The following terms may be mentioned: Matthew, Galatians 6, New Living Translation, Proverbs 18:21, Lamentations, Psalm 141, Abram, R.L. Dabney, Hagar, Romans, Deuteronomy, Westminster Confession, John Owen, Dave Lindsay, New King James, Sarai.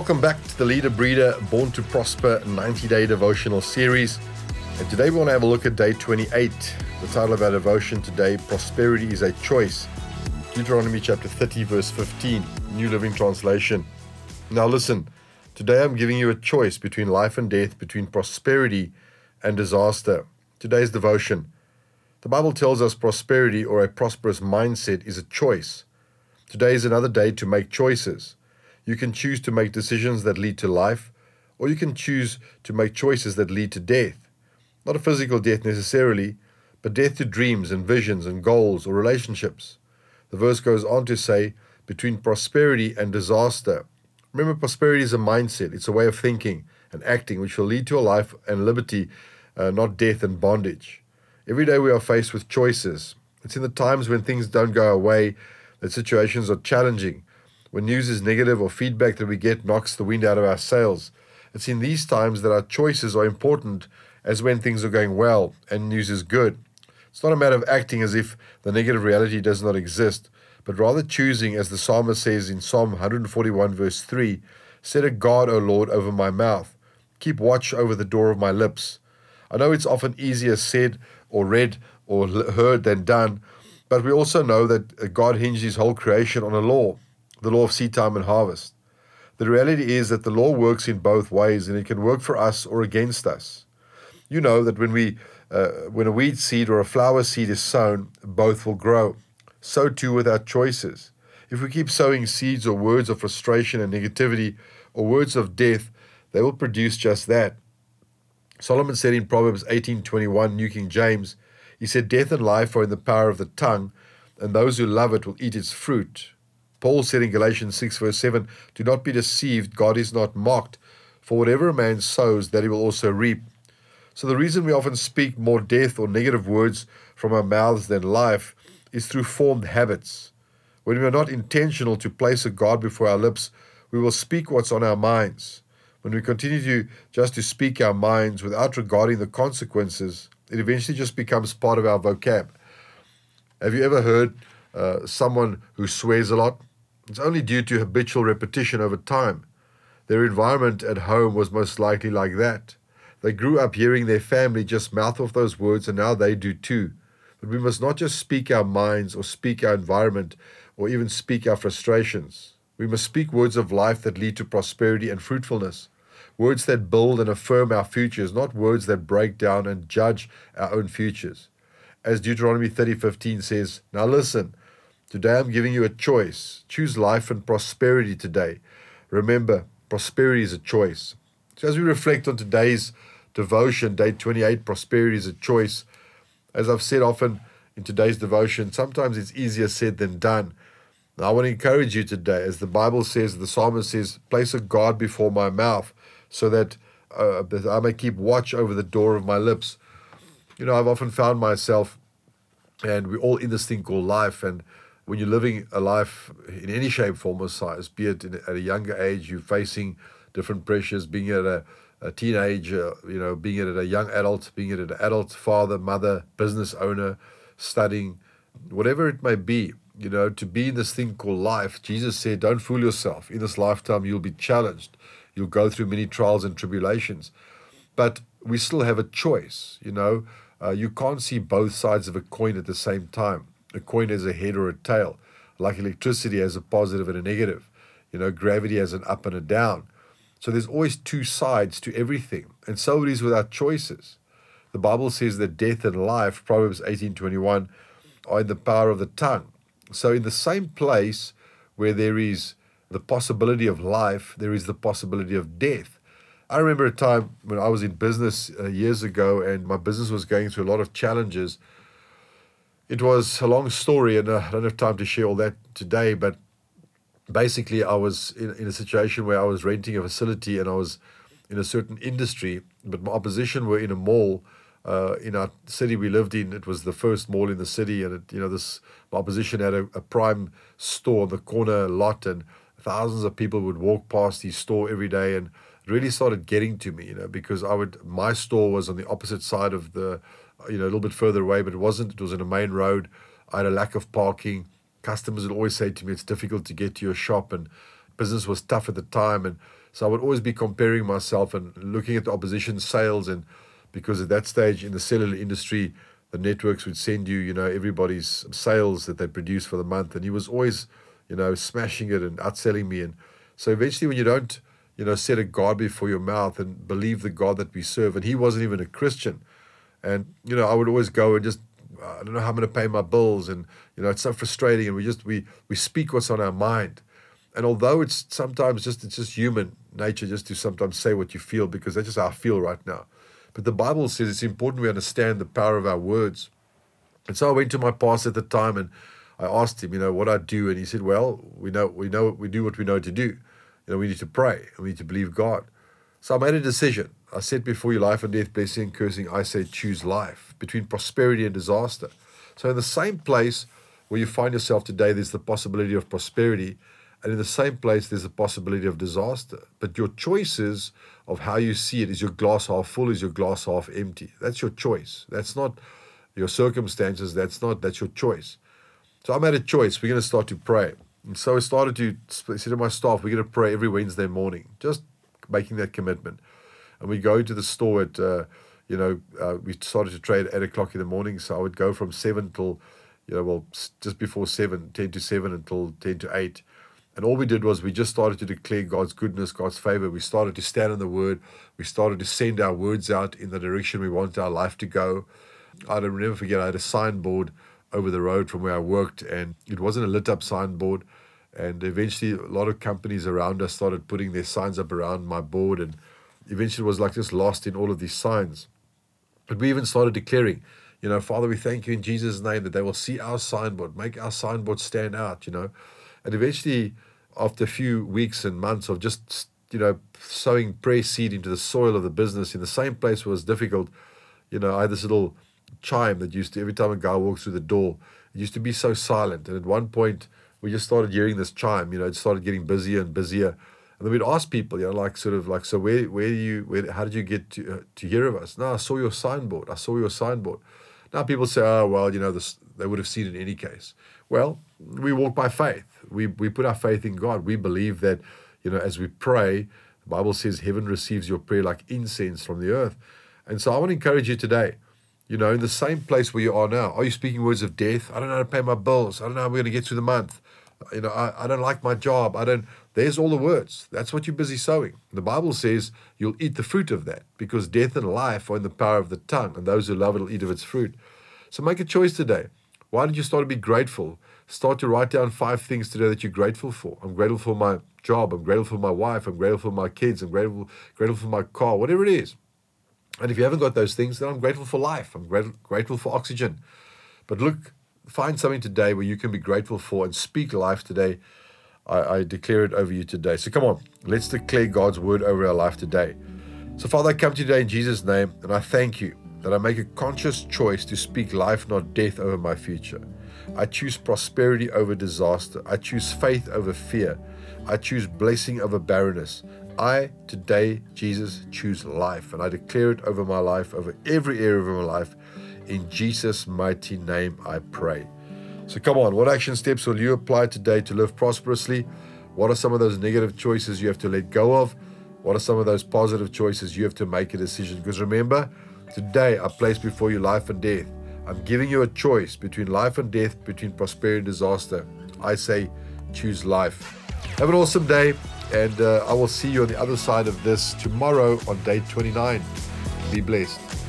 Welcome back to the Leader Breeder Born to Prosper 90-Day Devotional Series. And today we want to have a look at Day 28. The title of our devotion today, Prosperity is a Choice. Deuteronomy chapter 30, verse 15, New Living Translation. Now listen, today I'm giving you a choice between life and death, between prosperity and disaster. Today's devotion. The Bible tells us prosperity or a prosperous mindset is a choice. Today is another day to make choices. You can choose to make decisions that lead to life, or you can choose to make choices that lead to death. Not a physical death necessarily, but death to dreams and visions and goals or relationships. The verse goes on to say, between prosperity and disaster. Remember, prosperity is a mindset. It's a way of thinking and acting which will lead to a life and liberty, not death and bondage. Every day we are faced with choices. It's in the times when things don't go our way, that situations are challenging, when news is negative or feedback that we get knocks the wind out of our sails. It's in these times that our choices are important, as when things are going well and news is good. It's not a matter of acting as if the negative reality does not exist, but rather choosing, as the psalmist says in Psalm 141 verse 3, "Set a guard, O Lord, over my mouth. Keep watch over the door of my lips." I know it's often easier said or read or heard than done, but we also know that God hinged his whole creation on a law. The law of seed time and harvest. The reality is that the law works in both ways, and it can work for us or against us. You know that when a weed seed or a flower seed is sown, both will grow. So too with our choices. If we keep sowing seeds or words of frustration and negativity or words of death, they will produce just that. Solomon said in Proverbs 18:21, New King James, he said, "Death and life are in the power of the tongue, and those who love it will eat its fruit." Paul said in Galatians 6 verse 7, "Do not be deceived, God is not mocked, for whatever a man sows, that he will also reap." So the reason we often speak more death or negative words from our mouths than life is through formed habits. When we are not intentional to place a guard before our lips, we will speak what's on our minds. When we continue to speak our minds without regarding the consequences, it eventually just becomes part of our vocab. Have you ever heard someone who swears a lot? It's only due to habitual repetition over time. Their environment at home was most likely like that. They grew up hearing their family just mouth off those words, and now they do too. But we must not just speak our minds or speak our environment or even speak our frustrations. We must speak words of life that lead to prosperity and fruitfulness. Words that build and affirm our futures, not words that break down and judge our own futures. As Deuteronomy 30:15 says, "Now listen, today I'm giving you a choice. Choose life and prosperity today." Remember, prosperity is a choice. So as we reflect on today's devotion, Day 28, prosperity is a choice. As I've said often in today's devotion, sometimes it's easier said than done. Now I want to encourage you today, as the Bible says, the psalmist says, "Place a guard before my mouth so that I may keep watch over the door of my lips." You know, I've often found myself, and we're all in this thing called life, and when you're living a life in any shape, form, or size, be it at a younger age, you're facing different pressures, being at a teenager, being at a young adult, being at an adult, father, mother, business owner, studying, whatever it may be, to be in this thing called life. Jesus said, "Don't fool yourself. In this lifetime, you'll be challenged. You'll go through many trials and tribulations." But we still have a choice, You can't see both sides of a coin at the same time. A coin has a head or a tail, like electricity has a positive and a negative. Gravity has an up and a down. So there's always two sides to everything. And so it is with our choices. The Bible says that death and life, Proverbs 18:21, are in the power of the tongue. So in the same place where there is the possibility of life, there is the possibility of death. I remember a time when I was in business years ago, and my business was going through a lot of challenges. It was a long story, and I don't have time to share all that today, but basically I was in a situation where I was renting a facility, and I was in a certain industry, but my opposition were in a mall in our city we lived in. It was the first mall in the city, and my opposition had a prime store on the corner lot, and thousands of people would walk past his store every day, and it really started getting to me, because my store was on the opposite side of the, a little bit further away, but it was in a main road. I had a lack of parking. Customers would always say to me, "It's difficult to get to your shop," and business was tough at the time, and So I would always be comparing myself and looking at the opposition sales, and because at that stage in the cellular industry, the networks would send you, everybody's sales that they produced for the month. And he was always, smashing it and outselling me. And so eventually when you don't, set a God before your mouth and believe the God that we serve, and he wasn't even a Christian. And, I would always go and just, I don't know how I'm going to pay my bills. And, it's so frustrating. And we speak what's on our mind. And although it's sometimes it's just human nature just to sometimes say what you feel, because that's just how I feel right now. But the Bible says it's important we understand the power of our words. And so I went to my pastor at the time and I asked him, what I do. And he said, well, we know we do what we know to do. We need to pray and we need to believe God. So I made a decision. I set before you life and death, blessing and cursing. I say choose life between prosperity and disaster. So in the same place where you find yourself today, there's the possibility of prosperity. And in the same place, there's the possibility of disaster. But your choices of how you see it, is your glass half full, is your glass half empty? That's your choice. That's not your circumstances. That's your choice. So I made a choice. We're going to start to pray. And so I started to say to my staff, we're going to pray every Wednesday morning, just making that commitment. And we go to the store at, we started to trade at 8 o'clock in the morning. So I would go from 7 till, just before 7, 10 to 7 until 10 to 8. And all we did was we just started to declare God's goodness, God's favor. We started to stand on the word. We started to send our words out in the direction we want our life to go. I'll never forget, I had a signboard over the road from where I worked, and it wasn't a lit-up signboard. And eventually, a lot of companies around us started putting their signs up around my board, and eventually it was like just lost in all of these signs. But we even started declaring, Father, we thank you in Jesus' name that they will see our signboard, make our signboard stand out, And eventually, after a few weeks and months of just, sowing prayer seed into the soil of the business in the same place where it was difficult, I had this little chime that used to, every time a guy walks through the door, it used to be so silent. And at one point, we just started hearing this chime, it started getting busier and busier. And then we'd ask people, so how did you get to hear of us? No, I saw your signboard. I saw your signboard. Now people say, this, they would have seen it in any case. Well, we walk by faith. We put our faith in God. We believe that, as we pray, the Bible says heaven receives your prayer like incense from the earth. And so I want to encourage you today, in the same place where you are now. Are you speaking words of death? I don't know how to pay my bills. I don't know how we're going to get through the month. I don't like my job. There's all the words. That's what you're busy sowing. The Bible says you'll eat the fruit of that, because death and life are in the power of the tongue, and those who love it will eat of its fruit. So make a choice today. Why don't you start to be grateful? Start to write down 5 things today that you're grateful for. I'm grateful for my job. I'm grateful for my wife. I'm grateful for my kids. I'm grateful for my car, whatever it is. And if you haven't got those things, then I'm grateful for life. I'm grateful for oxygen. But look, find something today where you can be grateful for and speak life today. I declare it over you today. So come on, let's declare God's word over our life today. So Father, I come to you today in Jesus' name, and I thank you that I make a conscious choice to speak life, not death, over my future. I choose prosperity over disaster. I choose faith over fear. I choose blessing over barrenness. I, today, Jesus, choose life. And I declare it over my life, over every area of my life. In Jesus' mighty name, I pray. So come on, what action steps will you apply today to live prosperously? What are some of those negative choices you have to let go of? What are some of those positive choices you have to make a decision? Because remember, today, I place before you life and death. I'm giving you a choice between life and death, between prosperity and disaster. I say, choose life. Have an awesome day, and I will see you on the other side of this tomorrow on day 29. Be blessed.